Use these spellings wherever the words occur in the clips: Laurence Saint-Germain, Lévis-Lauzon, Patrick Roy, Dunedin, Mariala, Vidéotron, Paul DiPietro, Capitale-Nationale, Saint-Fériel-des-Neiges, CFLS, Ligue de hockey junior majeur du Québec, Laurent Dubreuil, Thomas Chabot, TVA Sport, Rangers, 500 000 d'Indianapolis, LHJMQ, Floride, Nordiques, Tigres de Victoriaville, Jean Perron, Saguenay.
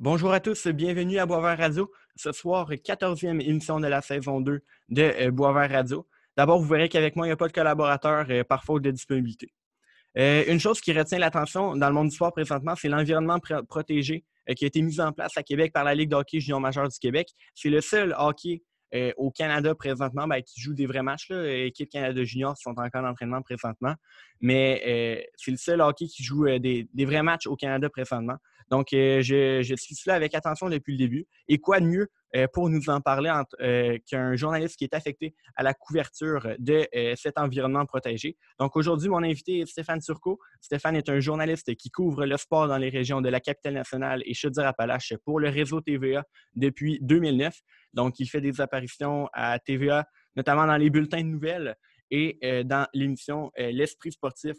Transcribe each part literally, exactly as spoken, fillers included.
Bonjour à tous, bienvenue à Boisvert Radio. Ce soir, quatorzième émission de la saison deux de Boisvert Radio. D'abord, vous verrez qu'avec moi, il n'y a pas de collaborateur par faute de disponibilité. Une chose qui retient l'attention dans le monde du sport présentement, c'est l'environnement pr- protégé qui a été mis en place à Québec par la Ligue de hockey junior majeur du Québec. C'est le seul hockey Euh, au Canada présentement, ben, qui joue des vrais matchs. L'équipe Canada Junior qui sont encore en entraînement présentement. Mais euh, c'est le seul hockey qui joue euh, des, des vrais matchs au Canada présentement. Donc, euh, je, je suis là avec attention depuis le début. Et quoi de mieux euh, pour nous en parler en, euh, qu'un journaliste qui est affecté à la couverture de euh, cet environnement protégé. Donc, aujourd'hui, mon invité est Stéphane Turcot. Stéphane est un journaliste qui couvre le sport dans les régions de la Capitale-Nationale et Chaudière-Appalaches pour le réseau T V A depuis deux mille neuf. Donc, il fait des apparitions à T V A, notamment dans les bulletins de nouvelles et euh, dans l'émission euh, L'Esprit sportif.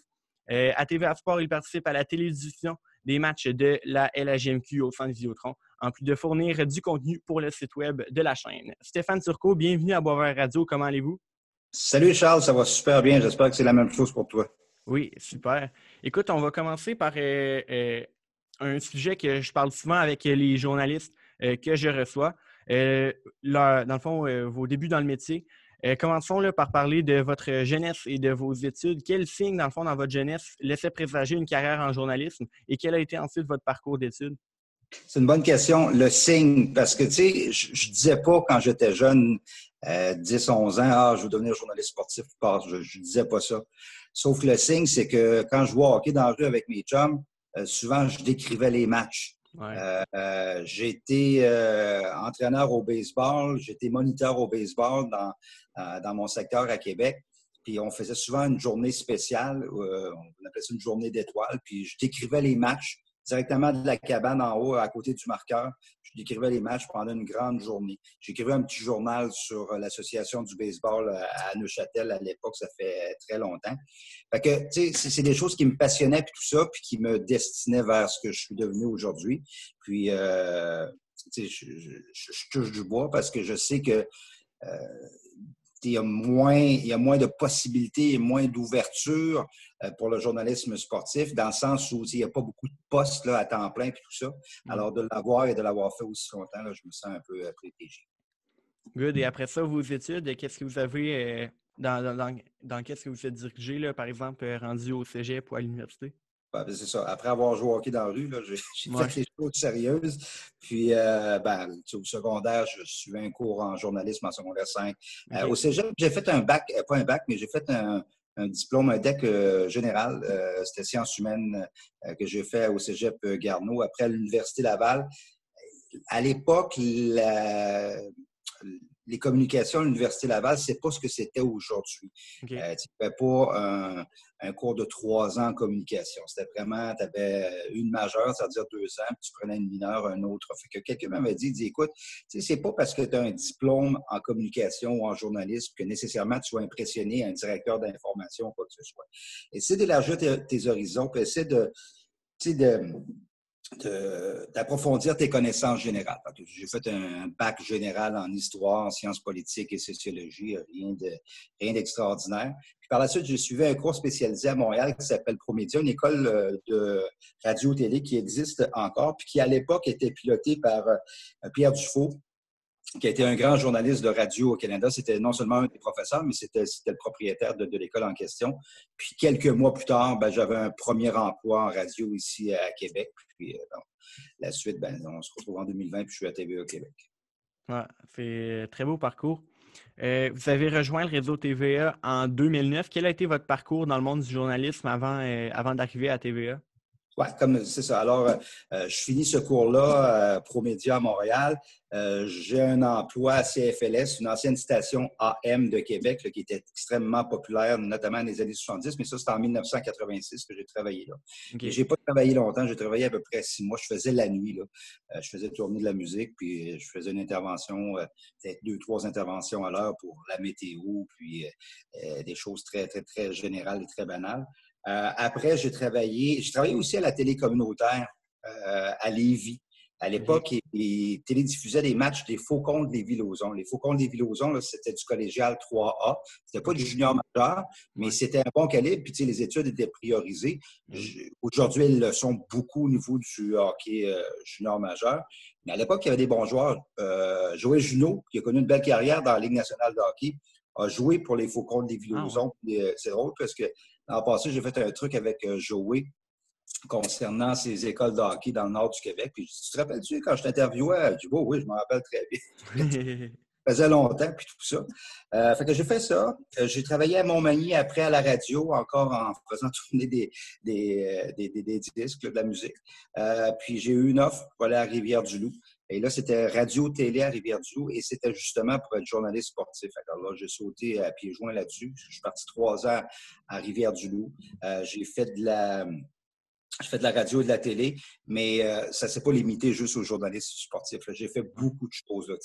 Euh, à T V A Sport, il participe à la télédiffusion des matchs de la L H J M Q au centre Vidéotron, en plus de fournir du contenu pour le site web de la chaîne. Stéphane Turcot, bienvenue à Boisvert Radio. Comment allez-vous? Salut Charles, ça va super bien. J'espère que c'est la même chose pour toi. Oui, super. Écoute, on va commencer par euh, euh, un sujet que je parle souvent avec les journalistes euh, que je reçois. Euh, leur, dans le fond, euh, vos débuts dans le métier. Euh, commençons là, par parler de votre jeunesse et de vos études. Quel signe, dans le fond, dans votre jeunesse, laissait présager une carrière en journalisme et quel a été ensuite votre parcours d'études? C'est une bonne question, le signe, parce que, tu sais, je, je disais pas quand j'étais jeune, euh, dix, onze ans, « Ah, je veux devenir journaliste sportif, pas. » Je, je disais pas ça. Sauf que le signe, c'est que quand je jouais au hockey dans la rue avec mes chums, euh, souvent, je décrivais les matchs. Ouais. Euh, euh, j'ai été euh, entraîneur au baseball, j'ai été moniteur au baseball dans, euh, dans mon secteur à Québec. Puis on faisait souvent une journée spéciale, euh, on appelait ça une journée d'étoiles. Puis je décrivais les matchs directement de la cabane en haut, à côté du marqueur. Je décrivais les matchs pendant une grande journée. J'écrivais un petit journal sur l'association du baseball à Neuchâtel à l'époque, ça fait très longtemps. Fait que, tu sais, c'est, c'est des choses qui me passionnaient puis tout ça, puis qui me destinaient vers ce que je suis devenu aujourd'hui. Puis, euh, tu sais, je, je, je, je touche du bois parce que je sais que euh, il y a moins, il y a moins de possibilités et moins d'ouverture pour le journalisme sportif, dans le sens où il n'y a pas beaucoup de postes là, à temps plein et tout ça. Alors, de l'avoir et de l'avoir fait aussi longtemps, là, je me sens un peu privilégié. Good. Et après ça, vos études, qu'est-ce que vous avez, euh, dans, dans, dans, dans qu'est-ce que vous êtes dirigé, là, par exemple, rendu au cégep ou à l'université? Ben, c'est ça. Après avoir joué au hockey dans la rue, là, j'ai, j'ai ouais. fait des choses sérieuses. Puis, euh, ben, au secondaire, je suivais un cours en journalisme en secondaire cinq. Okay. Euh, au cégep, j'ai fait un bac, pas un bac, mais j'ai fait un, un diplôme, un D E C euh, général. Euh, c'était sciences humaines euh, que j'ai fait au Cégep Garneau, après à l'Université Laval. À l'époque, la... les communications à l'Université Laval, c'est pas ce que c'était aujourd'hui. Okay. Euh, tu n'avais pas un, un cours de trois ans en communication. C'était vraiment, tu avais une majeure, c'est-à-dire deux ans, puis tu prenais une mineure, un autre. Fait que quelqu'un m'avait dit, dit écoute, tu sais, c'est pas parce que tu as un diplôme en communication ou en journalisme que nécessairement tu sois impressionné à un directeur d'information ou quoi que ce soit. Essaie d'élargir tes, tes horizons, puis essaie de, tu sais, de... De, d'approfondir tes connaissances générales. J'ai fait un bac général en histoire, en sciences politiques et sociologie, rien, de, rien d'extraordinaire. Puis par la suite, j'ai suivi un cours spécialisé à Montréal qui s'appelle Promédia, une école de radio-télé qui existe encore, puis qui à l'époque était pilotée par Pierre Dufault, qui a été un grand journaliste de radio au Canada. C'était non seulement un des professeurs, mais c'était, c'était le propriétaire de, de l'école en question. Puis quelques mois plus tard, ben, j'avais un premier emploi en radio ici à Québec. Puis euh, bon, la suite, ben, on se retrouve en deux mille vingt, puis je suis à T V A Québec. Ouais, c'est un très beau parcours. Euh, vous avez rejoint le réseau T V A en deux mille neuf. Quel a été votre parcours dans le monde du journalisme avant, euh, avant d'arriver à T V A? Oui, comme c'est ça. Alors, euh, je finis ce cours-là, euh, Promédia à Montréal. Euh, j'ai un emploi à C F L S, une ancienne station A M de Québec, là, qui était extrêmement populaire, notamment dans les années soixante-dix, mais ça, c'était en dix-neuf cent quatre-vingt-six que j'ai travaillé là. Okay. J'ai pas travaillé longtemps, j'ai travaillé à peu près six mois. Je faisais la nuit, là. Euh, je faisais tourner de la musique, puis je faisais une intervention, euh, peut-être deux, trois interventions à l'heure pour la météo, puis euh, euh, des choses très, très, très générales et très banales. Euh, après, j'ai travaillé, j'ai travaillé aussi à la télé communautaire euh, à Lévis, À l'époque, ils, ils télédiffusaient des matchs des Faucons de Lévis-Lauzon. Les Faucons de Lévis-Lauzon, c'était du collégial trois A. C'était pas du junior majeur, mais c'était un bon calibre. Puis, tu sais, les études étaient priorisées. Je, aujourd'hui, elles le sont beaucoup au niveau du hockey euh, junior majeur. Mais à l'époque, il y avait des bons joueurs. Euh, Joël Junot, qui a connu une belle carrière dans la Ligue nationale de hockey, a joué pour les Faucons de Lévis-Lauzon. Ah ouais. C'est drôle parce que l'an passé, j'ai fait un truc avec euh, Joël concernant ces écoles de hockey dans le nord du Québec. Puis, tu te rappelles-tu, quand je t'interviewais, tu dis, oh, oui, je m'en rappelle très bien. Ça faisait longtemps, puis tout ça. Euh, fait que j'ai fait ça. J'ai travaillé à Montmagny après à la radio, encore en faisant tourner des, des, des, des, des disques, de la musique. Euh, puis j'ai eu une offre pour aller à Rivière-du-Loup. Et là, c'était radio-télé à Rivière-du-Loup et c'était justement pour être journaliste sportif. Alors là, j'ai sauté à pieds joints là-dessus. Je suis parti trois ans à Rivière-du-Loup. Euh, j'ai fait de la... Je fais de la radio et de la télé, mais euh, ça ne s'est pas limité juste aux journalistes sportifs. Là. J'ai fait beaucoup de choses. Là.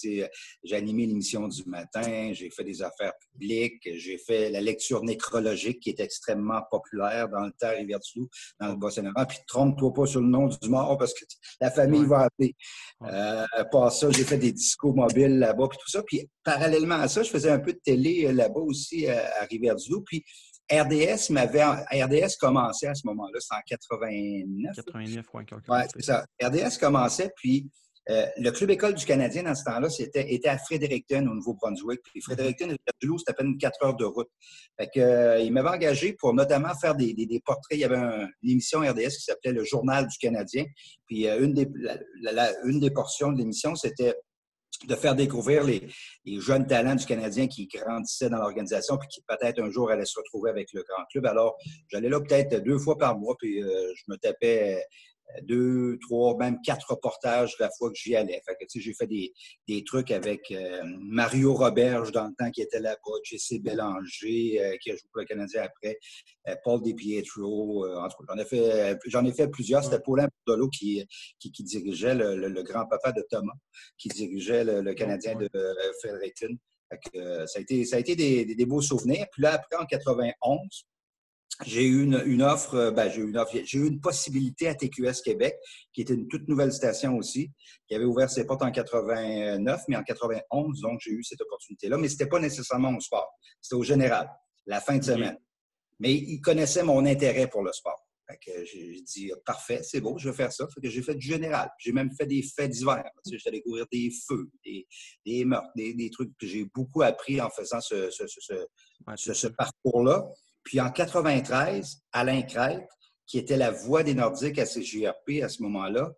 J'ai animé l'émission du matin, j'ai fait des affaires publiques, j'ai fait la lecture nécrologique qui est extrêmement populaire dans le temps à Rivière-du-Loup, dans le Bas-Saint-Laurent. Puis trompe-toi pas sur le nom du mort parce que la famille ouais. va appeler. Euh, par ça, j'ai fait des discos mobiles là-bas, puis tout ça. Puis parallèlement à ça, je faisais un peu de télé là-bas aussi à Rivière-du-Loup. Puis R D S m'avait R D S commençait à ce moment-là, c'est en quatre-vingt-neuf. quatre-vingt-neuf, oui, ouais, c'est ça. R D S commençait, puis euh, le club école du Canadien, dans ce temps-là, c'était était à Fredericton, au Nouveau-Brunswick. Puis Fredericton et Rivière-du-Loup, c'était à peine quatre heures de route. Fait que, euh, il m'avait engagé pour notamment faire des, des, des portraits. Il y avait un, une émission R D S qui s'appelait Le Journal du Canadien. Puis euh, une, des, la, la, la, une des portions de l'émission, c'était de faire découvrir les, les jeunes talents du Canadien qui grandissaient dans l'organisation puis qui peut-être un jour allaient se retrouver avec le grand club. Alors, j'allais là peut-être deux fois par mois puis euh, je me tapais deux, trois, même quatre reportages la fois que j'y allais. Fait que, tu sais, j'ai fait des, des trucs avec euh, Mario Roberge dans le temps qui était là-bas, J C Bélanger euh, qui a joué pour le Canadien après, euh, Paul DiPietro, euh, entre autres. J'en ai fait, j'en ai fait plusieurs. C'était Paulin Bourdolo qui, qui, qui dirigeait, le, le, le grand-papa de Thomas, qui dirigeait le, le Canadien de euh, Fredericton. Fait que, euh, ça a été, ça a été des, des, des beaux souvenirs. Puis là, après, en quatre-vingt-onze, J'ai eu une, une offre, ben, j'ai eu une offre, j'ai eu une possibilité à T Q S Québec, qui était une toute nouvelle station aussi, qui avait ouvert ses portes en quatre-vingt-neuf, mais en quatre-vingt-onze, donc j'ai eu cette opportunité-là. Mais c'était pas nécessairement au sport, c'était au général, la fin de semaine. Mais ils connaissaient mon intérêt pour le sport. Fait que j'ai dit, parfait, c'est beau, je vais faire ça. Fait que j'ai fait du général. J'ai même fait des faits divers. Tu sais, j'étais allé courir des feux, des, des meurtres, des, des trucs. J'ai beaucoup appris en faisant ce, ce, ce, ce, ce, ce parcours-là. Puis en quatre-vingt-treize, Alain Crête, qui était la voix des Nordiques à C J R P à ce moment-là,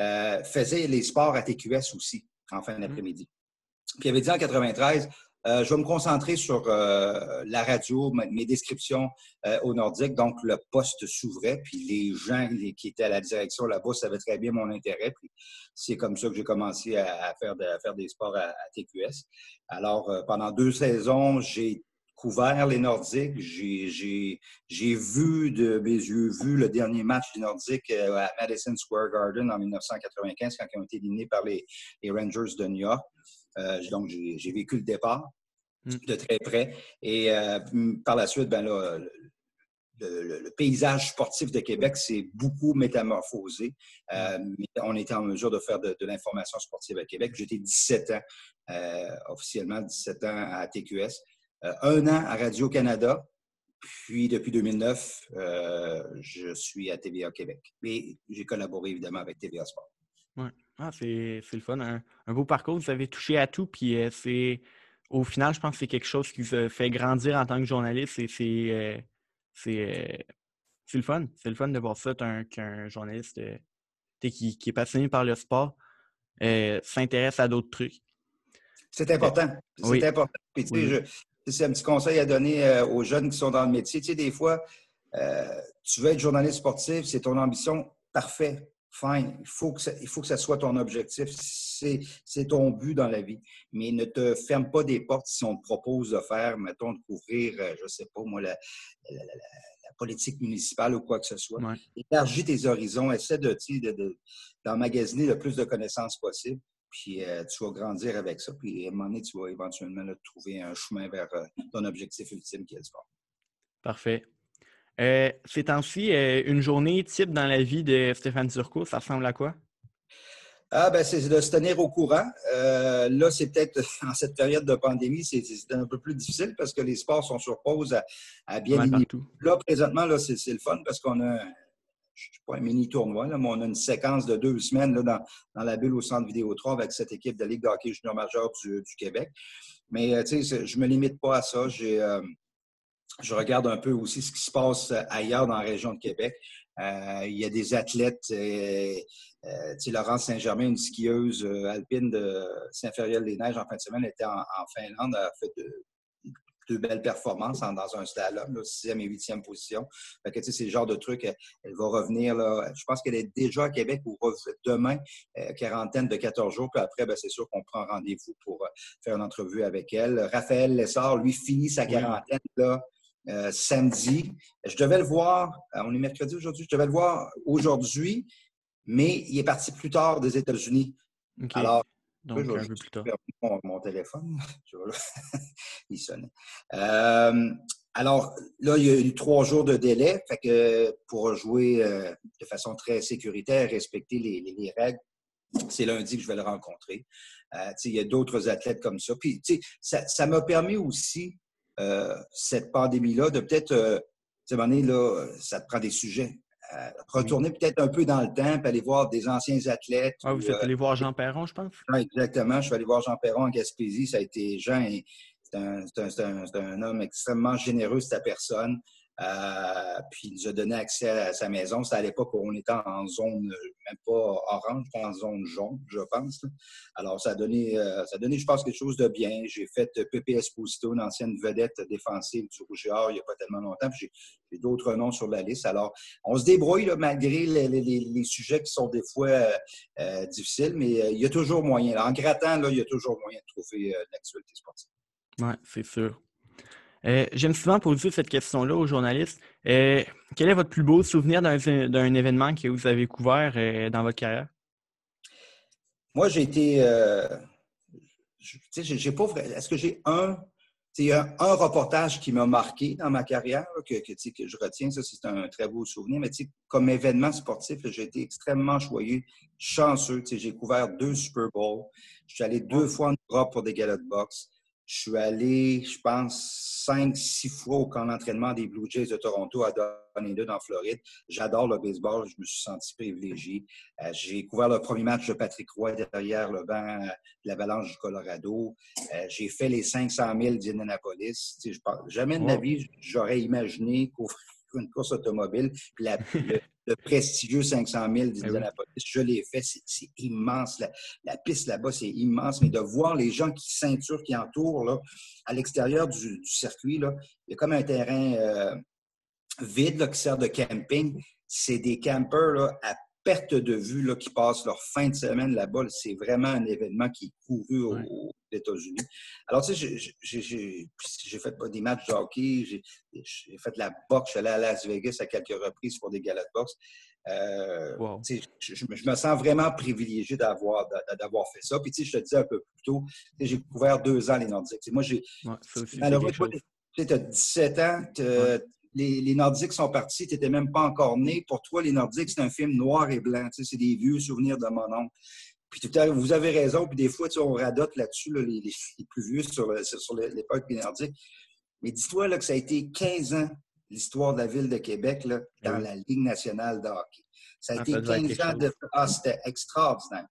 euh, faisait les sports à T Q S aussi, en fin d'après-midi. Puis il avait dit en quatre-vingt-treize, euh, je vais me concentrer sur euh, la radio, mes descriptions euh, aux Nordiques. Donc, le poste s'ouvrait, puis les gens les, qui étaient à la direction là-bas savaient très bien mon intérêt. Puis c'est comme ça que j'ai commencé à, à, faire, de, à faire des sports à, à T Q S. Alors, euh, pendant deux saisons, j'ai couvert les Nordiques. J'ai, j'ai, j'ai vu de mes yeux vu le dernier match des Nordiques à Madison Square Garden en dix-neuf cent quatre-vingt-quinze quand ils ont été éliminés par les, les Rangers de New York. Euh, donc, j'ai, j'ai vécu le départ de très près. Et euh, par la suite, ben là, le, le, le paysage sportif de Québec s'est beaucoup métamorphosé. Euh, mais on était en mesure de faire de, de l'information sportive à Québec. J'étais dix-sept ans, euh, officiellement dix-sept ans à T Q S. Euh, un an à Radio-Canada, puis depuis deux mille neuf, euh, je suis à T V A Québec. Mais j'ai collaboré évidemment avec T V A Sport. Ouais. Ah, c'est, c'est le fun. Un, un beau parcours. Vous avez touché à tout. Puis euh, c'est, au final, je pense que c'est quelque chose qui se fait grandir en tant que journaliste. Et c'est, euh, c'est, euh, c'est le fun. C'est le fun de voir ça qu'un, qu'un journaliste euh, qui, qui est passionné par le sport euh, s'intéresse à d'autres trucs. C'est important. Euh, c'est oui. important. Puis, tu oui. sais, je... C'est un petit conseil à donner euh, aux jeunes qui sont dans le métier. Tu sais, des fois, euh, tu veux être journaliste sportif, c'est ton ambition, parfait, fine. Il faut que ça, il faut que ça soit ton objectif, c'est, c'est ton but dans la vie. Mais ne te ferme pas des portes si on te propose de faire, mettons, de couvrir, euh, je ne sais pas moi, la, la, la, la politique municipale ou quoi que ce soit. Ouais. Élargis tes horizons, essaie de, de, de, d'emmagasiner le plus de connaissances possible. Puis euh, tu vas grandir avec ça. Puis à un moment donné, tu vas éventuellement là, trouver un chemin vers euh, ton objectif ultime qui est le sport. Parfait. Euh, ces temps-ci, euh, une journée type dans la vie de Stéphane Turcot, ça ressemble à quoi? Ah ben c'est de se tenir au courant. Euh, là, c'est peut-être, en cette période de pandémie, c'est, c'est un peu plus difficile parce que les sports sont sur pause à, à bien ouais, des niveaux. Là, présentement, là, c'est, c'est le fun parce qu'on a, je ne sais pas un mini-tournoi, là, mais on a une séquence de deux semaines là, dans, dans la bulle au Centre Vidéotron avec cette équipe de Ligue de hockey junior majeur du, du Québec. Mais tu sais, je ne me limite pas à ça. J'ai, euh, je regarde un peu aussi ce qui se passe ailleurs dans la région de Québec. Euh, il y a des athlètes, euh, euh, tu sais, Laurence Saint-Germain, une skieuse euh, alpine de Saint-Fériel-des-Neiges en fin de semaine, était en, en Finlande, a fait deux de belles performances en, dans un slalom, là, sixième et huitième position. Fait que, tu sais, c'est le genre de truc, elle, elle va revenir, là, je pense qu'elle est déjà à Québec ou demain, euh, quarantaine de quatorze jours, puis après, ben, c'est sûr qu'on prend rendez-vous pour euh, faire une entrevue avec elle. Raphaël Lessard, lui, finit sa quarantaine, là. Euh, samedi. Je devais le voir, on est mercredi aujourd'hui, je devais le voir aujourd'hui, mais il est parti plus tard des États-Unis. Okay. Alors, donc, je vais un peu plus tard. Mon, mon téléphone, il sonnait. Euh, alors, là, il y a eu trois jours de délai, fait que pour jouer euh, de façon très sécuritaire, respecter les, les, les règles, c'est lundi que je vais le rencontrer. Euh, tu sais, il y a d'autres athlètes comme ça. Puis, tu sais, ça, ça m'a permis aussi Euh, cette pandémie-là, de peut-être, euh, cette année, là, ça te prend des sujets. Euh, retourner oui. peut-être un peu dans le temps, puis aller voir des anciens athlètes. Ah, vous êtes euh, allé voir Jean Perron, je pense? Oui, exactement. Je suis allé voir Jean Perron en Gaspésie. Ça a été Jean, et c'est, un, c'est, un, c'est, un, c'est un homme extrêmement généreux, sa personne. Euh, puis il nous a donné accès à sa maison. C'était à l'époque où on était en zone, même pas orange, en zone jaune, je pense. Alors, ça a donné, euh, ça a donné, je pense, quelque chose de bien. J'ai fait Pépé Esposito, une ancienne vedette défensive du Rouge et Or, il n'y a pas tellement longtemps. Puis j'ai, j'ai d'autres noms sur la liste. Alors, on se débrouille, là, malgré les, les, les, les sujets qui sont des fois euh, euh, difficiles, mais euh, il y a toujours moyen. Là, en grattant, là, il y a toujours moyen de trouver euh, de l'actualité sportive. Oui, c'est sûr. Euh, j'aime souvent poser cette question-là aux journalistes. Euh, quel est votre plus beau souvenir d'un, d'un événement que vous avez couvert euh, dans votre carrière? Moi, j'ai été... Euh, tu sais, j'ai, j'ai pas... Est-ce que j'ai un... Il y a un reportage qui m'a marqué dans ma carrière, là, que, que, que je retiens, ça, c'est un très beau souvenir. Mais comme événement sportif, là, j'ai été extrêmement joyeux, chanceux. J'ai couvert deux Super Bowls. Je suis allé deux fois en Europe pour des galas de boxe. Je suis allé, je pense, cinq, six fois au camp d'entraînement des Blue Jays de Toronto à Dunedin, en Floride. J'adore le baseball. Je me suis senti privilégié. Euh, j'ai couvert le premier match de Patrick Roy derrière le banc de l'Avalanche du Colorado. Euh, j'ai fait les cinq cent mille d'Indianapolis. Tu sais, je parle, jamais de ma vie, j'aurais imaginé couvrir une course automobile. Puis la, le, le prestigieux cinq cent mille d'Indianapolis, je l'ai fait. C'est, c'est immense. La, la piste là-bas, c'est immense. Mais de voir les gens qui ceinturent, qui entourent, là, à l'extérieur du, du circuit, là, il y a comme un terrain euh, vide là, qui sert de camping. C'est des campers là, à perte de vue là, qui passent leur fin de semaine là-bas. Là, c'est vraiment un événement qui est couru au, aux États-Unis. Alors, tu sais, j'ai, j'ai, j'ai, j'ai fait des matchs de hockey, j'ai, j'ai fait de la boxe, je suis allé à Las Vegas à quelques reprises pour des galas de boxe. Euh, wow. Tu sais, je, je, je me sens vraiment privilégié d'avoir, d'avoir fait ça. Puis, tu sais, je te disais un peu plus tôt, tu sais, j'ai couvert deux ans les Nordiques. Tu sais, moi, j'ai... Ouais, ça aussi, malheureusement, tu as dix-sept ans, Les, les Nordiques sont partis, tu n'étais même pas encore né. Pour toi, les Nordiques, c'est un film noir et blanc. Tu sais, c'est des vieux souvenirs de mon oncle. Puis tout à l'heure, vous avez raison. Puis des fois, tu sais, on radote là-dessus, là, les, les plus vieux sur, le, sur l'époque des Nordiques. Mais dis-toi là, que ça a été quinze ans, l'histoire de la ville de Québec, là, dans oui. la Ligue nationale de hockey. Ça a ça été quinze ans de... Ah, c'était extraordinaire.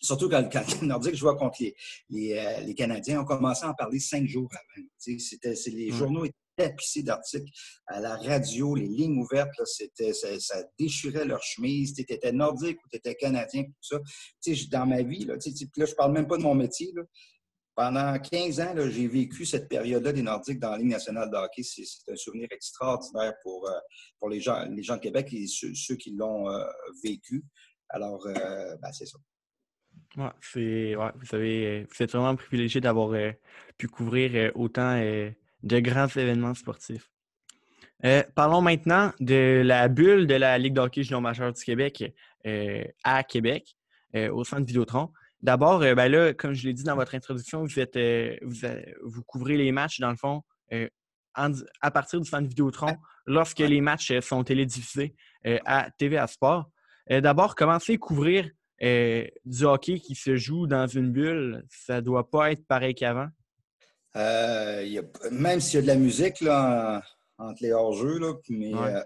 Surtout quand, quand les Nordiques jouaient contre les, les, euh, les Canadiens, on commençait à en parler cinq jours avant. Tu sais, c'était, c'est, les hum. journaux étaient tapissés d'articles à la radio, les lignes ouvertes, là, c'était, ça, ça déchirait leur chemise. Tu étais nordique ou tu étais canadien, tout ça. Tu sais, dans ma vie, là, tu sais, là, je parle même pas de mon métier. Là. Pendant quinze ans, là, j'ai vécu cette période-là des Nordiques dans la Ligue nationale de hockey. C'est, c'est un souvenir extraordinaire pour, euh, pour les, gens, les gens de Québec et ceux, ceux qui l'ont euh, vécu. Alors, euh, ben, c'est ça. Ouais, c'est, ouais, vous avez, vous êtes vraiment privilégié d'avoir euh, pu couvrir euh, autant euh, de grands événements sportifs. Euh, parlons maintenant de la bulle de la Ligue de hockey junior majeure du Québec euh, à Québec, euh, au centre Vidéotron. D'abord, euh, ben là, comme je l'ai dit dans votre introduction, vous, êtes, euh, vous, vous couvrez les matchs, dans le fond, euh, en, à partir du centre Vidéotron, lorsque les matchs euh, sont télédiffusés euh, à T V A Sport. Euh, d'abord, commencez à couvrir euh, du hockey qui se joue dans une bulle, ça doit pas être pareil qu'avant? Euh, y a, même s'il y a de la musique là, entre les hors-jeux, là, mais ouais. euh,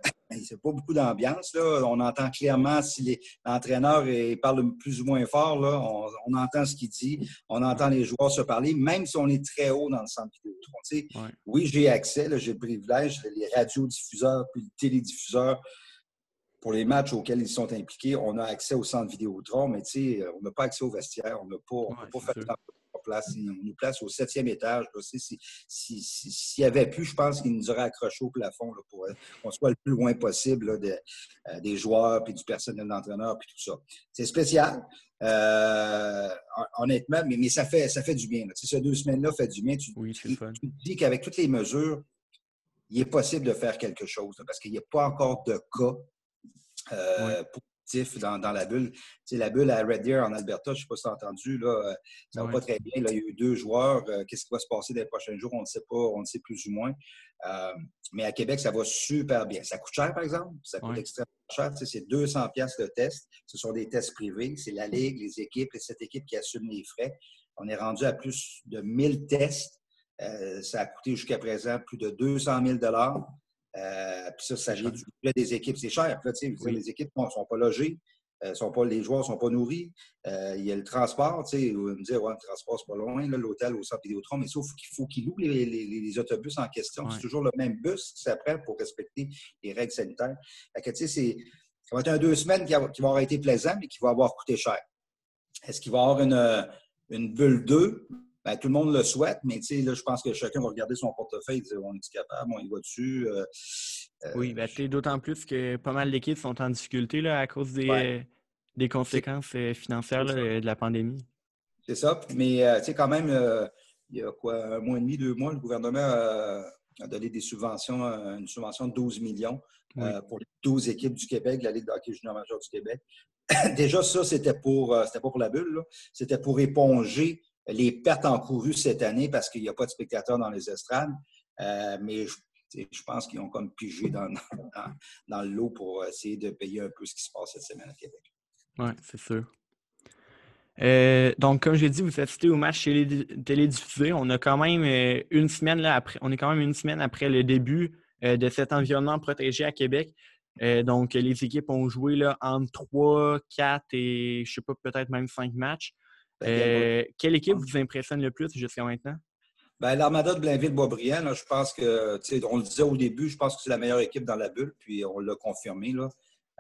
c'est pas beaucoup d'ambiance. Là. On entend clairement si les, l'entraîneur il parle plus ou moins fort, là, on, on entend ce qu'il dit, on entend les joueurs se parler, même si on est très haut dans le centre Vidéotron. Tu sais, ouais. Oui, j'ai accès, là, j'ai le privilège, les radiodiffuseurs puis les télédiffuseurs, pour les matchs auxquels ils sont impliqués, on a accès au centre Vidéotron, mais tu sais, on n'a pas accès aux vestiaires, on n'a pas, on ouais, pas fait place. On nous place au septième étage. S'il si, si, si, si y avait pu, je pense qu'il nous aurait accroché au plafond là, pour qu'on soit le plus loin possible là, de, euh, des joueurs, puis du personnel d'entraîneur, puis tout ça. C'est spécial, euh, honnêtement, mais, mais ça, fait, ça fait du bien. Ces deux semaines-là fait du bien. Tu, oui, c'est tu, fun. Tu dis qu'avec toutes les mesures, il est possible de faire quelque chose là, parce qu'il n'y a pas encore de cas euh, oui. pour Dans, dans la bulle. T'sais, la bulle à Red Deer en Alberta, je ne sais pas si tu as entendu, là, ça ne va ouais. pas très bien. Là, il y a eu deux joueurs. Euh, qu'est-ce qui va se passer dans les prochains jours? On ne sait pas, on le sait plus ou moins. Euh, mais à Québec, ça va super bien. Ça coûte cher, par exemple. Ça coûte ouais. extrêmement cher. T'sais, c'est deux cents dollars le test. Ce sont des tests privés. C'est la Ligue, les équipes et cette équipe qui assume les frais. On est rendu à plus de mille tests. Euh, ça a coûté jusqu'à présent plus de deux cent mille dollars. Euh, puis ça, ça vient du budget des équipes. C'est cher. Là, oui. Les équipes ne sont pas logées, euh, sont pas, les joueurs ne sont pas nourris. Euh, il y a le transport. Vous allez me dire, ouais, le transport, c'est pas loin, là, l'hôtel au centre Vidéotron, mais sauf qu'il faut qu'ils louent les, les, les autobus en question. Oui. C'est toujours le même bus qui s'apprend pour respecter les règles sanitaires. Fait que, c'est, ça va être un deux semaines qui, a, qui va avoir été plaisant, mais qui va avoir coûté cher. Est-ce qu'il va y avoir une, une bulle deux? Bien, tout le monde le souhaite, mais là, je pense que chacun va regarder son portefeuille et dire « on est capable, on y va dessus euh, ». Euh, oui, bien, d'autant plus que pas mal d'équipes sont en difficulté là, à cause des, ouais. des conséquences financières là, de la pandémie. C'est ça, mais quand même, euh, il y a quoi, un mois et demi, deux mois, le gouvernement euh, a donné des subventions, une subvention de douze millions oui. euh, pour les douze équipes du Québec, la Ligue de hockey junior majeur du Québec. Déjà, ça, c'était pour euh, c'était pas pour la bulle, là. C'était pour éponger les pertes encourues cette année parce qu'il n'y a pas de spectateurs dans les estrades. Euh, mais je, je pense qu'ils ont comme pigé dans, dans, dans le lot pour essayer de payer un peu ce qui se passe cette semaine à Québec. Oui, c'est sûr. Euh, donc, comme j'ai dit, vous assistez au match télé, télédiffusé. On a quand même une semaine là, après, on est quand même une semaine après le début euh, de cet environnement protégé à Québec. Euh, donc, les équipes ont joué là, entre trois, quatre et je ne sais pas, peut-être même cinq matchs. Euh, quelle équipe vous impressionne le plus jusqu'à maintenant? Bien, l'Armada de Blainville-Boisbriand, là, je pense que, on le disait au début, je pense que c'est la meilleure équipe dans la bulle, puis on l'a confirmé. Là.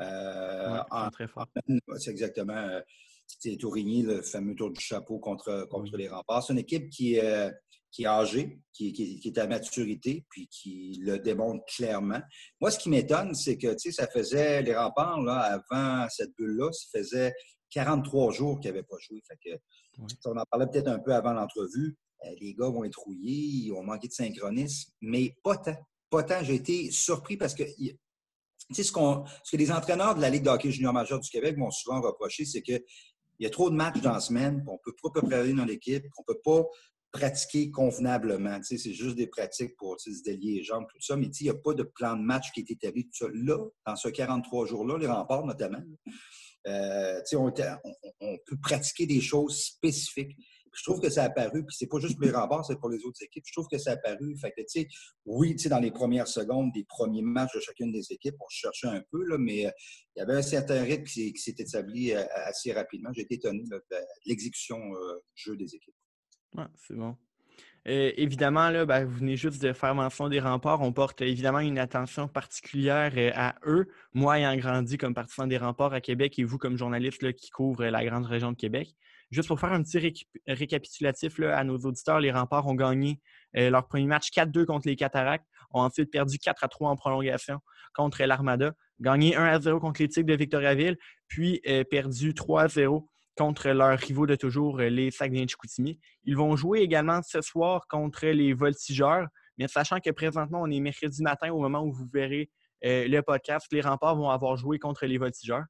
Euh, ouais, en, très fort. En, c'est exactement c'est Tourigny, le fameux tour du chapeau contre, contre oui. les Remparts. C'est une équipe qui, euh, qui est âgée, qui, qui, qui est à maturité, puis qui le démontre clairement. Moi, ce qui m'étonne, c'est que ça faisait, les Remparts, là, avant cette bulle-là, ça faisait quarante-trois jours qu'ils n'avaient pas joué. Fait que, oui. On en parlait peut-être un peu avant l'entrevue. Les gars vont être rouillés, ils ont manqué de synchronisme, mais pas tant. Pas tant. J'ai été surpris parce que ce, qu'on, ce que les entraîneurs de la Ligue de hockey junior majeur du Québec m'ont souvent reproché, c'est qu'il y a trop de matchs dans la semaine, on ne peut pas préparer dans l'équipe, on ne peut pas pratiquer convenablement. T'sais, c'est juste des pratiques pour se délier les jambes, tout ça, mais il n'y a pas de plan de match qui est établi. Tout ça. Là, dans ce quarante-trois jours-là, les Remparts notamment, Euh, on, on, on peut pratiquer des choses spécifiques. Puis je trouve que ça a apparu, puis c'est pas juste pour les Remparts, c'est pour les autres équipes. Je trouve que ça a apparu. Fait que, t'sais, oui, t'sais, dans les premières secondes, des premiers matchs de chacune des équipes, on cherchait un peu, là, mais euh, il y avait un certain rythme qui, qui s'est établi euh, assez rapidement. J'ai été étonné là, de l'exécution euh, du jeu des équipes. Ouais, c'est bon. Euh, évidemment, là, ben, vous venez juste de faire mention des Remparts. On porte euh, évidemment une attention particulière euh, à eux. Moi, ayant grandi comme partisan des Remparts à Québec et vous comme journaliste là, qui couvre euh, la grande région de Québec. Juste pour faire un petit ré- récapitulatif là, à nos auditeurs, les Remparts ont gagné euh, leur premier match quatre deux contre les Cataractes, ont ensuite perdu quatre à trois en prolongation contre l'Armada, gagné un à zéro contre les Tigres de Victoriaville, puis euh, perdu trois à zéro contre leurs rivaux de toujours, les Saguenay de Chicoutimi. Ils vont jouer également ce soir contre les Voltigeurs, mais sachant que présentement, on est mercredi matin au moment où vous verrez euh, le podcast, les Remparts vont avoir joué contre les Voltigeurs.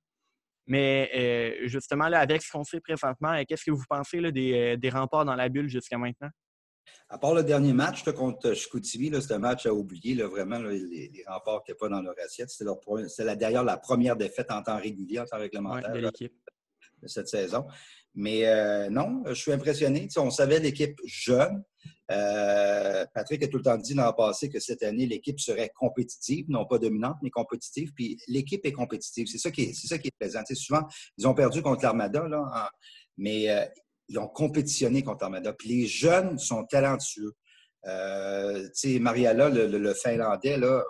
Mais euh, justement, là, avec ce qu'on sait présentement, euh, qu'est-ce que vous pensez là, des, euh, des Remparts dans la bulle jusqu'à maintenant? À part le dernier match là, contre Chicoutimi, là, c'est un match à oublier. Là, vraiment, là, les, les Remparts n'étaient pas dans leur assiette. C'était, leur, c'était la, d'ailleurs la première défaite en temps régulier, en temps réglementaire. Ouais, de l'équipe. de cette saison. Mais euh, non, je suis impressionné. Tu sais, on savait l'équipe jeune. Euh, Patrick a tout le temps dit dans le passé que cette année, l'équipe serait compétitive, non pas dominante, mais compétitive. Puis l'équipe est compétitive. C'est ça qui est, c'est ça qui est présent. Tu sais, souvent, ils ont perdu contre l'Armada, là, en... mais euh, ils ont compétitionné contre l'Armada. Puis les jeunes sont talentueux. Euh, tu sais, Mariala, le, le, le Finlandais, là,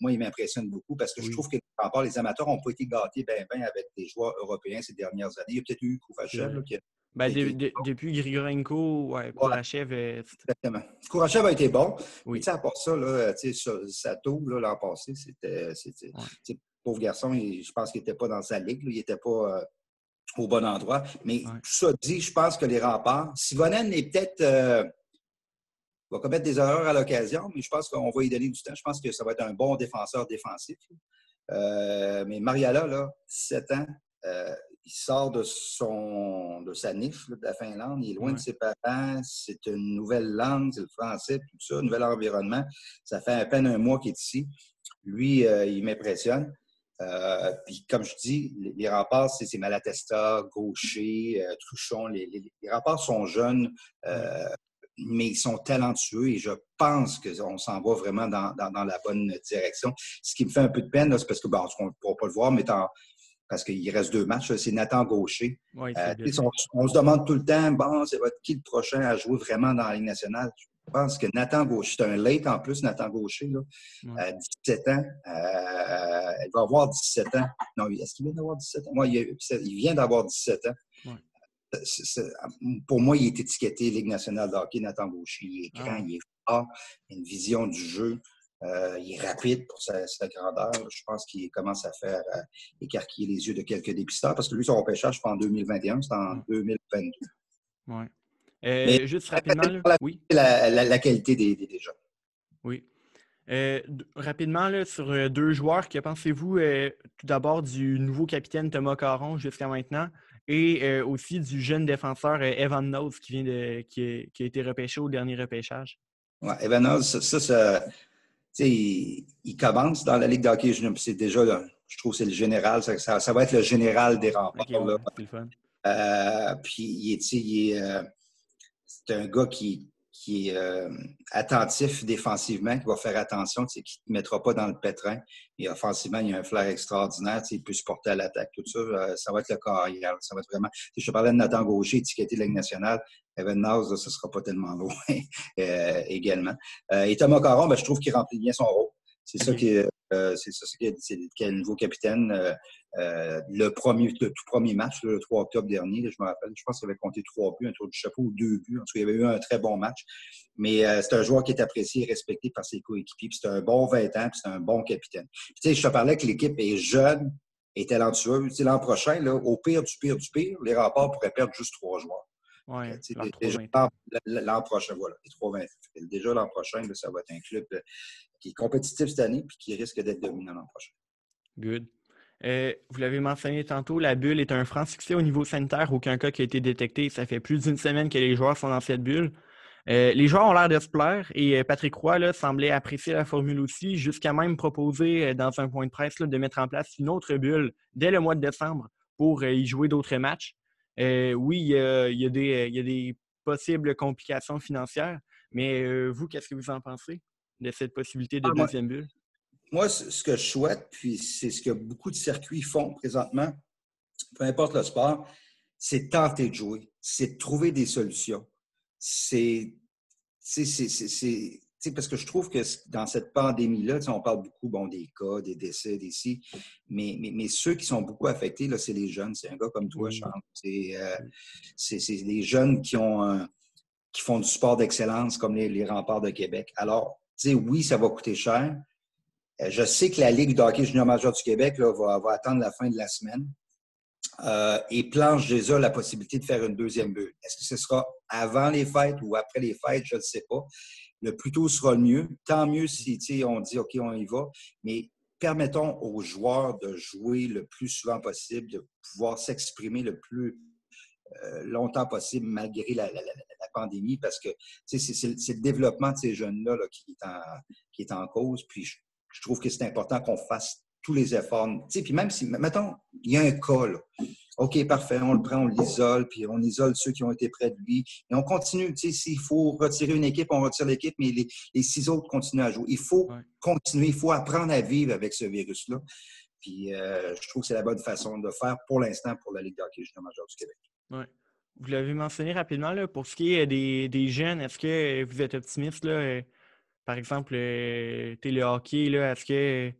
moi, il m'impressionne beaucoup parce que oui. je trouve que encore, les amateurs n'ont pas été gâtés ben ben avec des joueurs européens ces dernières années. Il y a peut-être eu Kourachev. Oui. Ben, de, de, depuis Grigorenko, ouais, Kourachev... Ouais. Est... Exactement. Kourachev a été bon. Oui. Tu sais, à part ça, là, tu sais, sa tour, là, l'an passé, c'était... c'était ouais. Tu sais, pauvre garçon, il, je pense qu'il n'était pas dans sa ligue. Là, il n'était pas... Euh, au bon endroit. Mais ouais. tout ça dit, je pense que les remparts... Sivonen est peut-être... Euh, va commettre des erreurs à l'occasion, mais je pense qu'on va y donner du temps. Je pense que ça va être un bon défenseur défensif. Euh, mais Mariala, là, sept ans, euh, il sort de, son, de sa niche là, de la Finlande. Il est loin ouais. de ses parents. C'est une nouvelle langue, c'est le français, tout ça, un nouvel environnement. Ça fait à peine un mois qu'il est ici. Lui, euh, il m'impressionne. Euh, puis, comme je dis, les, les remparts, c'est, c'est Malatesta, Gaucher, euh, Truchon. Les, les, les remparts sont jeunes, euh, mais ils sont talentueux et je pense qu'on s'en va vraiment dans, dans, dans la bonne direction. Ce qui me fait un peu de peine, là, c'est parce que, bon, on ne pourra pas le voir, mais parce qu'il reste deux matchs, là, c'est Nathan Gaucher. Ouais, euh, on, on se demande tout le temps, bon, ça va être qui le prochain à jouer vraiment dans la Ligue nationale? Je pense que Nathan Gaucher, c'est un late en plus, Nathan Gaucher, là, ouais. à dix-sept ans. Euh, il va avoir dix-sept ans. Non, est-ce qu'il vient d'avoir dix-sept ans? Moi, il, il vient d'avoir dix-sept ans. Ouais. C'est, c'est, pour moi, il est étiqueté Ligue nationale de hockey, Nathan Gaucher. Il est grand, ah. il est fort, il a une vision du jeu. Euh, il est rapide pour sa, sa grandeur. Je pense qu'il commence à faire euh, écarquiller les yeux de quelques dépisteurs parce que lui, son repêchage, je pense, en deux mille vingt et un, c'est en ouais. deux mille vingt-deux. Oui. Euh, Mais, juste rapidement, là, la, oui. la, la, la qualité des, des, des gens. Oui. Euh, d- rapidement, là, sur euh, deux joueurs, que pensez-vous euh, tout d'abord du nouveau capitaine Thomas Caron jusqu'à maintenant et euh, aussi du jeune défenseur euh, Evan Nause qui, vient de, qui, qui a été repêché au dernier repêchage? Ouais, Evan Nause, ça, ça, ça il, il commence dans la Ligue de hockey junior. C'est déjà, là, je trouve que c'est le général. Ça, ça, ça va être le général des remparts. Okay, ouais, là. C'est le fun. Euh, puis, il est... Il est euh, C'est un gars qui, qui est euh, attentif défensivement, qui va faire attention, qui ne te mettra pas dans le pétrin. Et offensivement, il a un flair extraordinaire. Il peut supporter à l'attaque. Tout ça, euh, ça va être le carrière. Ça va être vraiment... Je te parlais de Nathan Gaucher, étiqueté de la Ligue nationale. Evan Nause, ce ne sera pas tellement loin euh, également. Euh, et Thomas Caron, ben, je trouve qu'il remplit bien son rôle. C'est ça qui est, euh, c'est ça qui est, c'est, qui est le nouveau capitaine. Euh, euh, le premier, le tout premier match, le trois octobre dernier, je me rappelle, je pense qu'il avait compté trois buts, un tour du chapeau ou deux buts. En tout cas, il y avait eu un très bon match. Mais euh, c'est un joueur qui est apprécié et respecté par ses coéquipiers. Puis c'est un bon vingt ans, puis c'est un bon capitaine. Puis, tu sais, je te parlais que l'équipe est jeune et talentueuse. Tu sais, l'an prochain, là, au pire du pire du pire, les remparts pourraient perdre juste trois joueurs. Oui, l'an, l'an, l'an prochain, voilà, les trois vingt. Déjà l'an prochain, là, ça va être un club qui est compétitif cette année puis qui risque d'être dominant l'an prochain. Good. Euh, vous l'avez mentionné tantôt, la bulle est un franc succès au niveau sanitaire. Aucun cas qui a été détecté. Ça fait plus d'une semaine que les joueurs sont dans cette bulle. Euh, les joueurs ont l'air de se plaire et Patrick Roy là, semblait apprécier la formule aussi, jusqu'à même proposer dans un point de presse là, de mettre en place une autre bulle dès le mois de décembre pour y jouer d'autres matchs. Euh, oui, il y, a, il, y a des, il y a des possibles complications financières, mais euh, vous, qu'est-ce que vous en pensez de cette possibilité de ah, deuxième bulle? Moi, ce que je souhaite, puis c'est ce que beaucoup de circuits font présentement, peu importe le sport, c'est tenter de jouer, c'est de trouver des solutions. C'est, c'est, c'est, c'est, c'est parce que je trouve que dans cette pandémie-là, on parle beaucoup bon, des cas, des décès, des si, mais, mais, mais ceux qui sont beaucoup affectés, là, c'est les jeunes. C'est un gars comme toi, Charles. C'est, euh, c'est, c'est les jeunes qui, ont un, qui font du sport d'excellence comme les, les remparts de Québec. Alors, oui, ça va coûter cher. Je sais que la Ligue de hockey junior majeur du Québec là, va, va attendre la fin de la semaine euh, et planche déjà la possibilité de faire une deuxième bulle. Est-ce que ce sera avant les fêtes ou après les fêtes? Je ne sais pas. Le plus tôt sera le mieux. Tant mieux si on dit « OK, on y va », mais permettons aux joueurs de jouer le plus souvent possible, de pouvoir s'exprimer le plus euh, longtemps possible malgré la, la, la, la pandémie parce que c'est, c'est, c'est le développement de ces jeunes-là là, qui, est en, qui est en cause. Puis je, je trouve que c'est important qu'on fasse tous les efforts. Puis même si, mettons, il y a un cas, là, OK, parfait, on le prend, on l'isole, puis on isole ceux qui ont été près de lui. Et on continue, tu sais, s'il faut retirer une équipe, on retire l'équipe, mais les, les six autres continuent à jouer. Il faut ouais. continuer, il faut apprendre à vivre avec ce virus-là. Puis euh, je trouve que c'est la bonne façon de faire pour l'instant pour la Ligue de hockey junior majeur du Québec. Ouais. Vous l'avez mentionné rapidement, là, pour ce qui est des, des jeunes, est-ce que vous êtes optimiste, là? Par exemple, euh, le hockey, là, est-ce que,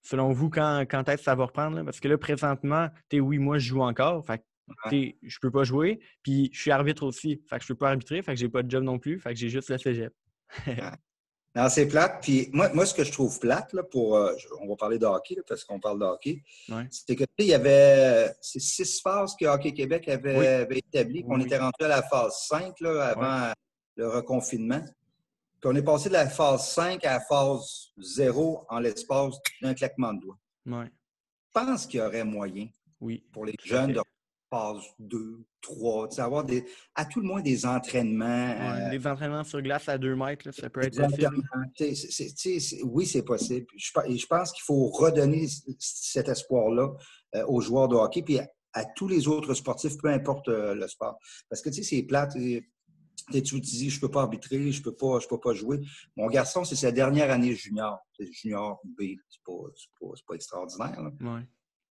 selon vous, quand, quand est-ce que ça va reprendre? Là? Parce que là, présentement, t'es, oui, moi, je joue encore, fait que je peux pas jouer, puis je suis arbitre aussi, fait que je peux pas arbitrer, fait que j'ai pas de job non plus, fait que j'ai juste la cégep. Non, c'est plate. Puis moi, moi, ce que je trouve plate, là, pour, euh, on va parler de hockey, là, parce qu'on parle de hockey, ouais. c'était que il y avait ces six phases que Hockey Québec avait, oui. avait établies, qu'on oui. était rendu à la phase cinq là, avant oui. le reconfinement. Qu'on est passé de la phase cinq à la phase zéro en l'espace d'un claquement de doigts. Ouais. Je pense qu'il y aurait moyen oui. pour les jeunes de phase deux, trois, avoir des, à tout le moins des entraînements. Ouais, euh, des entraînements sur glace à deux mètres, là, ça peut être possible. T'sais, c'est, t'sais, c'est, oui, c'est possible. Je, je pense qu'il faut redonner cet espoir-là euh, aux joueurs de hockey puis à, à tous les autres sportifs, peu importe euh, le sport. Parce que tu sais, c'est plate. Tu dis, je ne peux pas arbitrer, je ne peux pas, je peux pas jouer. Mon garçon, c'est sa dernière année junior. Junior B, c'est pas, c'est pas, c'est pas extraordinaire. Là. Ouais.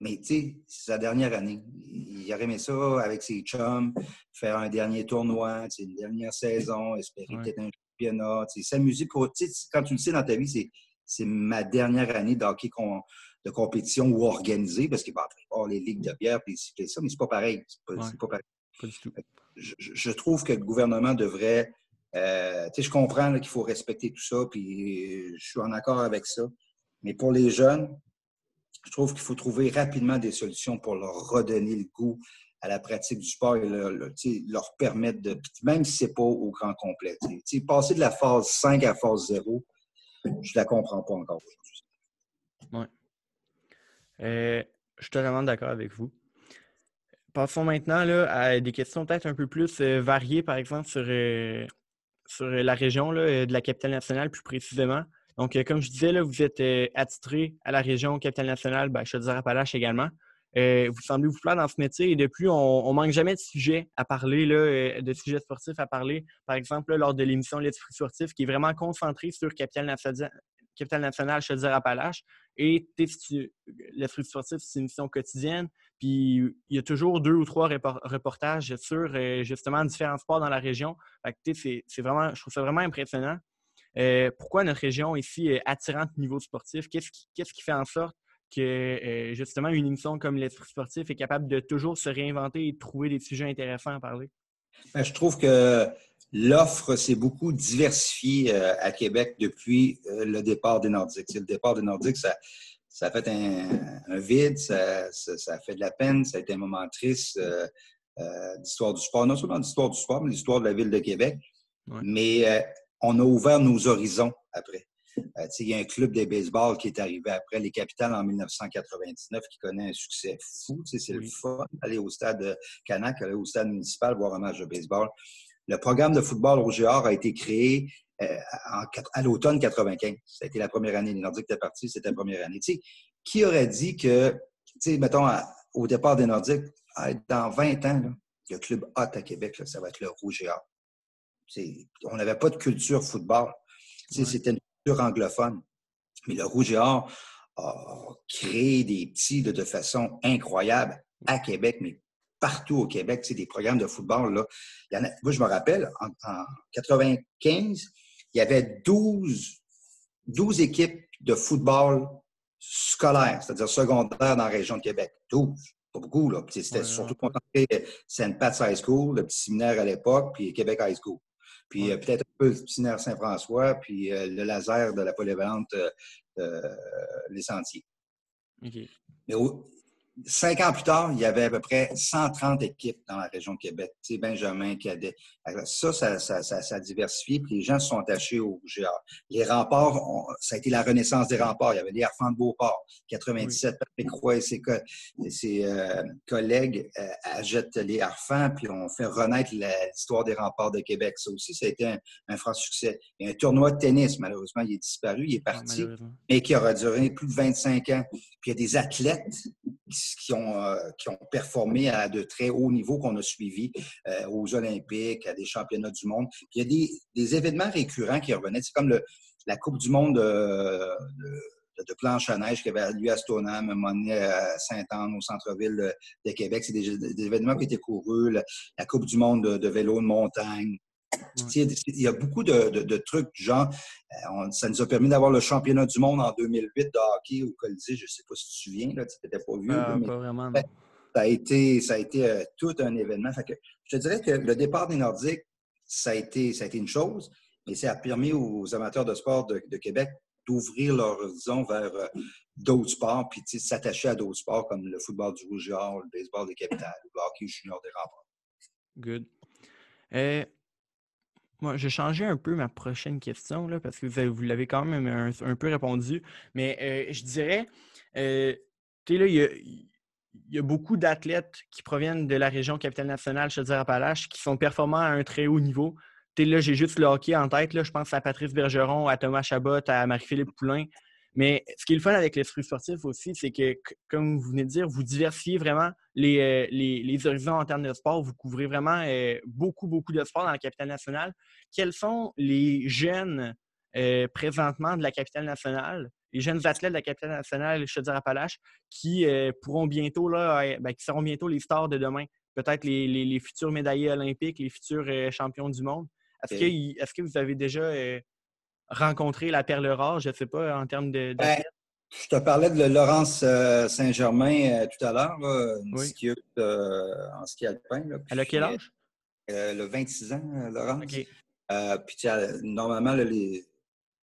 Mais tu sais, c'est sa dernière année. Il aurait aimé ça avec ses chums, faire un dernier tournoi, une dernière saison, espérer ouais. peut-être un championnat. S'amuser pour. Quand tu le sais dans ta vie, c'est, c'est ma dernière année d'hockey con, de compétition ou organisée, parce qu'il va avoir les ligues de bière et ça, mais c'est pas pareil. C'est pas, ouais. c'est pas pareil. Pas du tout. Je, je trouve que le gouvernement devrait... Euh, tu sais, je comprends là, qu'il faut respecter tout ça, puis je suis en accord avec ça. Mais pour les jeunes, je trouve qu'il faut trouver rapidement des solutions pour leur redonner le goût à la pratique du sport et leur, leur, leur permettre de... Même si ce n'est pas au grand complet. Tu sais, passer de la phase cinq à la phase zéro, je ne la comprends pas encore aujourd'hui. Oui. Euh, je suis totalement d'accord avec vous. Passons maintenant là, à des questions peut-être un peu plus euh, variées, par exemple, sur, euh, sur la région là, de la Capitale-Nationale, plus précisément. Donc, euh, comme je disais, là, vous êtes euh, attitré à la région Capitale-Nationale, ben, Chaudière-Appalaches également. Euh, vous semblez vous plaire dans ce métier et depuis, on, on manque jamais de sujets à parler, là, euh, de sujets sportifs à parler. Par exemple, là, lors de l'émission L'Esprit sportif, qui est vraiment concentrée sur Capitale-Nationale, Capitale-Nationale, Chaudière-Appalaches. Et L'Esprit sportif, c'est une émission quotidienne. Puis, il y a toujours deux ou trois reportages sur, justement, différents sports dans la région. Fait que, c'est, c'est vraiment, je trouve ça vraiment impressionnant. Euh, pourquoi notre région ici est attirante au niveau sportif? Qu'est-ce qui, qu'est-ce qui fait en sorte que, euh, justement, une émission comme L'Esprit sportif est capable de toujours se réinventer et de trouver des sujets intéressants à parler? Bien, je trouve que l'offre s'est beaucoup diversifiée euh, à Québec depuis euh, le départ des Nordiques. C'est le départ des Nordiques, ça, ça a fait un, un vide, ça, ça, ça a fait de la peine, ça a été un moment triste euh, euh, d'histoire du sport, non seulement d'histoire du sport, mais l'histoire de la ville de Québec. Ouais. Mais euh, on a ouvert nos horizons après. Euh, il y a un club de baseball qui est arrivé après les Capitales en dix-neuf cent quatre-vingt-dix-neuf qui connaît un succès fou. C'est oui. le fun aller au stade Canac, aller au stade municipal, voir un match de baseball. Le programme de football Rouge et Or a été créé euh, en, à l'automne quatre-vingt-quinze. Ça a été la première année. Les Nordiques étaient partis, c'était la première année. Tu sais, qui aurait dit que, tu sais, mettons, à, au départ des Nordiques, à, dans vingt ans, là, le club hot à Québec, là, ça va être le Rouge et Or. Tu sais, on n'avait pas de culture football. Tu sais, ouais. C'était une culture anglophone. Mais le Rouge et Or a créé des petits de, de façon incroyable à Québec, mais partout au Québec, tu sais, des programmes de football, là. Il y en a, moi, je me rappelle, en dix-neuf cent quatre-vingt-quinze, il y avait douze, douze équipes de football scolaire, c'est-à-dire secondaire dans la région de Québec. douze, pas beaucoup, là. Puis, c'était ouais, surtout concentré Saint Pat's High School, le petit séminaire à l'époque, puis Québec High School. Puis ouais. euh, peut-être un peu le petit séminaire Saint-François, puis euh, le laser de la polyvalente euh, euh, Les Sentiers. Okay. Mais au, Cinq ans plus tard, il y avait à peu près cent trente équipes dans la région de Québec. Tu sais, Benjamin, Cadet. Ça, ça, ça, ça, ça a diversifié, puis les gens se sont attachés au G A. Les remparts, on, ça a été la renaissance des remparts. Il y avait les Harfans de Beauport, quatre-vingt-dix-sept, oui. Patrick Roy et ses, ses euh, collègues euh, achètent les Harfans, puis on fait renaître la, l'histoire des remparts de Québec. Ça aussi, ça a été un, un franc succès. Il y a un tournoi de tennis, malheureusement, il est disparu, il est parti, ah, mais qui aura duré plus de vingt-cinq ans. Puis il y a des athlètes qui qui ont, euh, qui ont performé à de très hauts niveaux qu'on a suivis euh, aux Olympiques, à des championnats du monde. Puis il y a des, des événements récurrents qui revenaient. C'est comme le, la Coupe du monde euh, de... de planche à neige qui avait lieu à Stoneham, à un moment donné à Sainte-Anne, au centre-ville de Québec. C'est des, des événements qui étaient courus, la, la Coupe du monde de, de vélo de montagne. Ouais. Il y a beaucoup de, de, de trucs du genre. On, ça nous a permis d'avoir le championnat du monde en deux mille huit de hockey au Colisée. Je ne sais pas si tu te souviens, là, tu n'étais pas vieux. Euh, mais pas vraiment. Ça a été, ça a été euh, tout un événement. Fait que, je te dirais que le départ des Nordiques, ça a été, ça a été une chose, mais ça a permis aux amateurs de sport de, de Québec d'ouvrir leur horizon vers euh, d'autres sports, puis s'attacher à d'autres sports comme le football du Rouge et Or, le baseball des Capitales, le hockey junior des Remparts. Good. Euh, moi, j'ai changé un peu ma prochaine question, là, parce que vous, avez, vous l'avez quand même un, un peu répondu, mais euh, je dirais, euh, tu sais, là, il y a... Il y a beaucoup d'athlètes qui proviennent de la région Capitale-Nationale, Chaudière-Appalaches, qui sont performants à un très haut niveau. T'es là, j'ai juste le hockey en tête. Là, je pense à Patrice Bergeron, à Thomas Chabot, à Marie-Philippe Poulin. Mais ce qui est le fun avec l'esprit sportif aussi, c'est que, comme vous venez de dire, vous diversifiez vraiment les, les, les horizons en termes de sport. Vous couvrez vraiment euh, beaucoup, beaucoup de sports dans la Capitale-Nationale. Quels sont les jeunes euh, présentement de la Capitale-Nationale, les jeunes athlètes de la Capitale-Nationale, Chaudière-Appalaches, qui euh, pourront bientôt, là, euh, ben, qui seront bientôt les stars de demain, peut-être les, les, les futurs médaillés olympiques, les futurs euh, champions du monde? Est-ce que, est-ce que vous avez déjà euh, rencontré la perle rare, je ne sais pas, en termes de... de... Ben, je te parlais de Laurence euh, Saint-Germain euh, tout à l'heure, là, une oui. skieuse euh, en ski alpin. Là, elle a quel âge? Euh, elle a vingt-six ans, Laurence. Okay. Euh, puis normalement, là, les,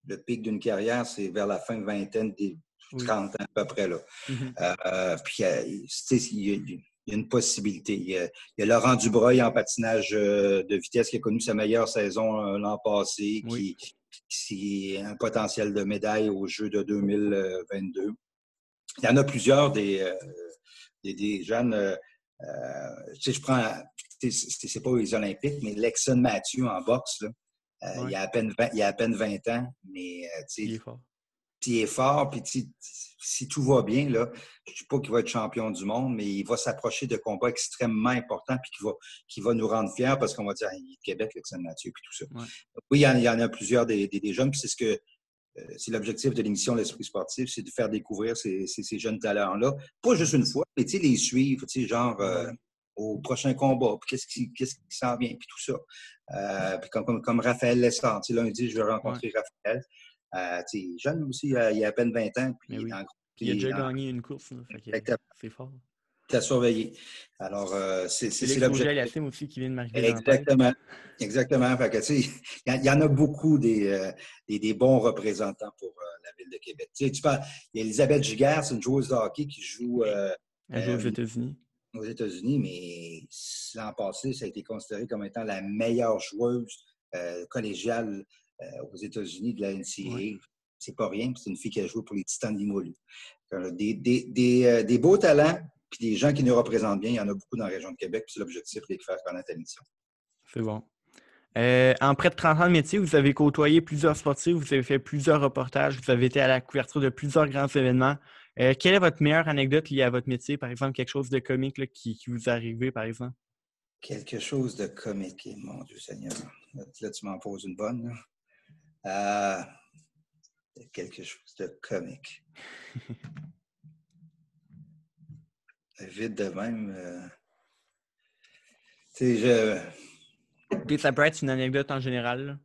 le pic d'une carrière, c'est vers la fin de vingtaine, des trente oui. ans à peu près. Là. Mm-hmm. euh, puis, euh, tu sais, il y a... Il y a une possibilité. Il y a, il y a Laurent Dubreuil en patinage de vitesse qui a connu sa meilleure saison l'an passé, oui. qui, qui a un potentiel de médaille aux Jeux de deux mille vingt-deux. Il y en a plusieurs des, des, des jeunes. Euh, tu sais, je prends, tu sais, c'est pas les Olympiques, mais Lexon Mathieu en boxe, là, oui. il, y a à peine vingt, il y a à peine vingt ans, mais tu sais, il est fort. Il est fort, puis tu si tout va bien, là, je ne dis pas qu'il va être champion du monde, mais il va s'approcher de combats extrêmement importants puis qui va, qui va nous rendre fiers parce qu'on va dire ah, il est de Québec, Alexandre Mathieu, puis tout ça. Ouais. Oui, il y, en, il y en a plusieurs des, des, des jeunes, puis c'est ce que euh, c'est l'objectif de l'émission L'Esprit sportif, c'est de faire découvrir ces, ces, ces jeunes talents-là. Pas juste une fois, mais les suivre, genre euh, ouais. au prochain combat, puis qu'est-ce qui, qu'est-ce qui s'en vient, puis tout ça. Euh, puis comme, comme, comme Raphaël Lessard, lundi, je vais rencontrer ouais. Raphaël. Euh, il est jeune aussi, euh, il a à peine vingt ans. Puis il, oui. en, il a déjà en... gagné une course. Là, fait c'est fort. Tu as surveillé. Alors, euh, c'est, c'est, c'est, c'est l'objectif. C'est l'objet aussi qui vient de marquer. Exactement. Exactement. Fait que, il y, y en a beaucoup des, euh, des, des bons représentants pour euh, la ville de Québec. T'sais, tu parles, il y a Elisabeth Giguère, c'est une joueuse de hockey qui joue. Euh, Elle joue aux euh, États-Unis. Aux États-Unis, mais l'an passé, ça a été considéré comme étant la meilleure joueuse euh, collégiale aux États-Unis de la N C A A. Ouais. C'est pas rien, c'est une fille qui a joué pour les Titans de Limoilou. Des, des, des, euh, des beaux talents, puis des gens qui nous représentent bien, il y en a beaucoup dans la région de Québec, puis c'est l'objectif de les faire connaître à l'émission. C'est bon. Euh, en près de trente ans de métier, vous avez côtoyé plusieurs sportifs, vous avez fait plusieurs reportages, vous avez été à la couverture de plusieurs grands événements. Euh, quelle est votre meilleure anecdote liée à votre métier? Par exemple, quelque chose de comique là, qui, qui vous est arrivé, par exemple? Quelque chose de comique, mon Dieu Seigneur. Là, tu m'en poses une bonne, là. Euh, quelque chose de comique. Vite de même. Euh... Tu sais, je. Ça peut être une anecdote en général, là.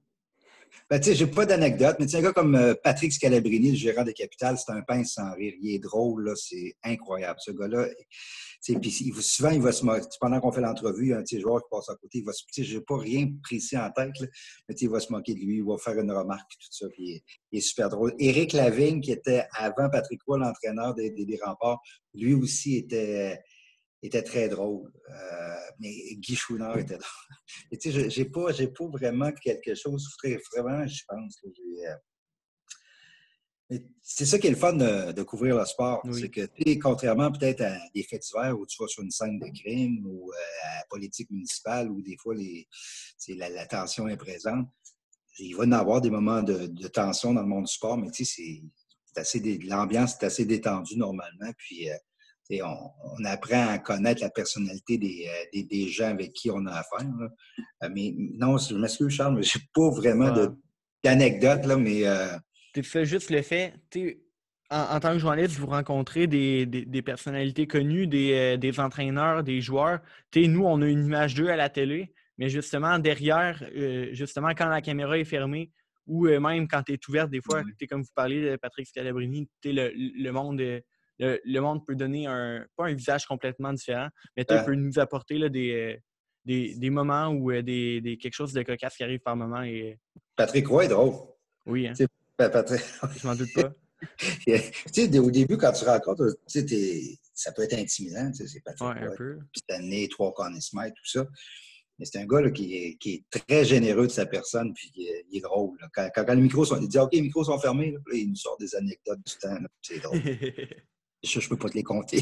Ben, tu sais, j'ai pas d'anecdote, mais tu sais, un gars comme euh, Patrick Scalabrini, le gérant de Capitale, c'est un pince sans rire. Il est drôle, là, c'est incroyable, ce gars-là. Tu sais, puis souvent, il va se moquer. Pendant qu'on fait l'entrevue, il y a un petit joueur qui passe à côté, il va se. Tu sais, j'ai pas rien précis en tête, là, mais tu sais, il va se moquer de lui, il va faire une remarque, tout ça, puis il, il est super drôle. Éric Lavigne, qui était avant Patrick Roy, l'entraîneur des, des, des Remparts, lui aussi était. était très drôle. Euh, mais Guy Chouinard était drôle. Et tu sais, j'ai pas, j'ai pas vraiment quelque chose très vraiment, je pense. Que j'ai... C'est ça qui est le fun de, de couvrir le sport. Oui. C'est que, contrairement peut-être à des faits divers où tu vas sur une scène de crime ou à la politique municipale où des fois les, la, la tension est présente, il va y en avoir des moments de, de tension dans le monde du sport, mais tu sais, c'est, c'est assez, l'ambiance est assez détendue normalement. Puis, euh, On, on apprend à connaître la personnalité des, des, des gens avec qui on a affaire. Là. Mais non, je m'excuse, Charles, mais je n'ai pas vraiment ouais. de, d'anecdote. Là, mais, euh... Tu fais juste le fait, tu en, en tant que journaliste, vous rencontrez des, des, des personnalités connues, des, des entraîneurs, des joueurs. T'sais, nous, on a une image d'eux à la télé, mais justement, derrière, euh, justement, quand la caméra est fermée, ou euh, même quand tu es ouverte, des fois, t'es, comme vous parlez, Patrick Scalabrini, t'es le, le monde... Euh, Le, le monde peut donner un, pas un visage complètement différent, mais tu euh, peux nous apporter là, des, des, des moments ou des, des, quelque chose de cocasse qui arrive par moment. Et... Patrick Roy est drôle. Oui, hein? Patrick... Je m'en doute pas. Et, au début, quand tu rencontres, ça peut être intimidant. C'est Patrick ouais, Roy. Un peu. Puis t'as né, trois cornissements et tout ça. Mais c'est un gars là, qui, est, qui est très généreux de sa personne, puis il est, il est drôle. Là. Quand, quand, quand les micros sont... Il dit « OK, les micros sont fermés. » Là, il nous sort des anecdotes du temps. Là, c'est drôle. Je ne peux pas te les compter.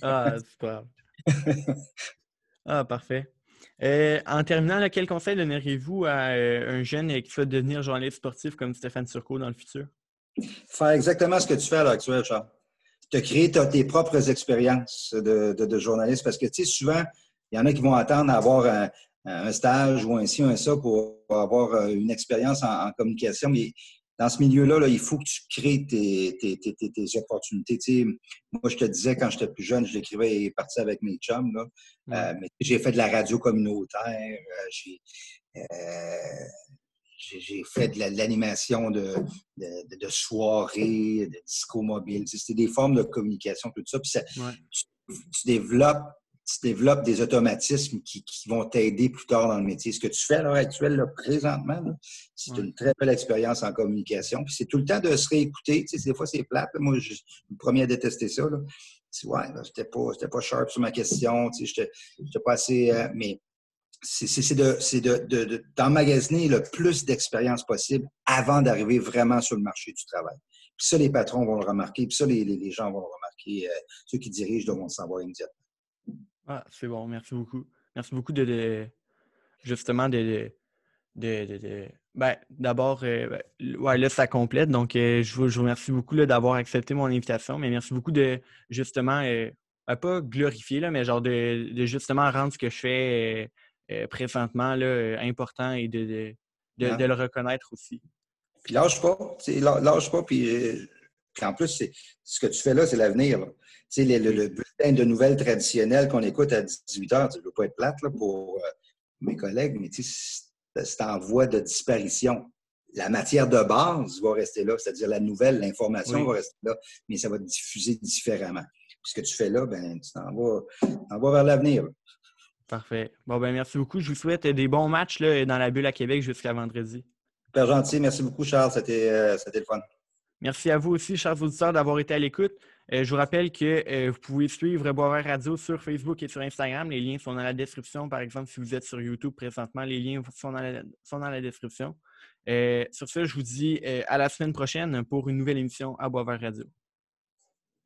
Ah, c'est pas grave. Ah, parfait. Euh, en terminant, là, quel conseil donneriez-vous à euh, un jeune qui souhaite devenir journaliste sportif comme Stéphane Turcot dans le futur? Faire exactement ce que tu fais à l'heure actuelle, Charles. Te créer tes propres expériences de, de, de journaliste. Parce que, tu sais, souvent, il y en a qui vont attendre à avoir un, un stage ou un ci ou un ça pour avoir une expérience en, en communication. Mais dans ce milieu-là, là, il faut que tu crées tes, tes, tes, tes, tes opportunités. Tu sais, moi, je te disais, quand j'étais plus jeune, je l'écrivais et partais avec mes chums. Là. Mm. Euh, mais j'ai fait de la radio communautaire. J'ai, euh, j'ai, j'ai fait de, la, de l'animation de, de, de, de soirées, de disco mobile. Tu sais, c'était des formes de communication, tout ça. Puis ça, ouais. tu, tu, développes, tu développes des automatismes qui, qui vont t'aider plus tard dans le métier. Ce que tu fais à l'heure actuelle, là, présentement, là, c'est ouais. une très belle expérience en communication. Puis c'est tout le temps de se réécouter. Tu sais, des fois, c'est plate. Là. Moi, je suis le premier à détester ça. Là. C'est, ouais, là, j'étais pas, j'étais pas sharp sur ma question. Tu sais, j'étais, j'étais pas assez... Euh, mais c'est, c'est, c'est, de, c'est de, de, de, d'emmagasiner le plus d'expérience possible avant d'arriver vraiment sur le marché du travail. Puis ça, les patrons vont le remarquer. Puis ça, les, les, les gens vont le remarquer. Euh, ceux qui dirigent devront le savoir immédiatement. Ah, c'est bon. Merci beaucoup. Merci beaucoup de... de justement, de... de... De, de, de... Ben, d'abord, euh, ben, ouais, là, ça complète. Donc, euh, je, vous, je vous remercie beaucoup là, d'avoir accepté mon invitation. Mais merci beaucoup de, justement, euh, ben, pas glorifier, là, mais genre de, de justement rendre ce que je fais euh, euh, présentement là, euh, important et de, de, de, de le reconnaître aussi. Puis lâche pas. Lâche pas. Puis euh, en plus, c'est, ce que tu fais là, c'est l'avenir. Tu sais, le, le bulletin de nouvelles traditionnelles qu'on écoute à dix-huit heures, tu ne veux pas être plate là, pour euh, mes collègues, mais tu sais, c'est en voie de disparition. La matière de base va rester là, c'est-à-dire la nouvelle, l'information oui. va rester là, mais ça va diffuser différemment. Puis ce que tu fais là, ben, tu t'en vas, t'en vas vers l'avenir. Parfait. Bon, ben merci beaucoup. Je vous souhaite des bons matchs là, dans la bulle à Québec jusqu'à vendredi. Super gentil. Merci beaucoup, Charles. C'était, euh, c'était le fun. Merci à vous aussi, chers auditeurs, d'avoir été à l'écoute. Euh, je vous rappelle que euh, vous pouvez suivre Boisvert Radio sur Facebook et sur Instagram. Les liens sont dans la description. Par exemple, si vous êtes sur YouTube présentement, les liens sont dans la, sont dans la description. Euh, sur ce, je vous dis euh, à la semaine prochaine pour une nouvelle émission à Boisvert Radio.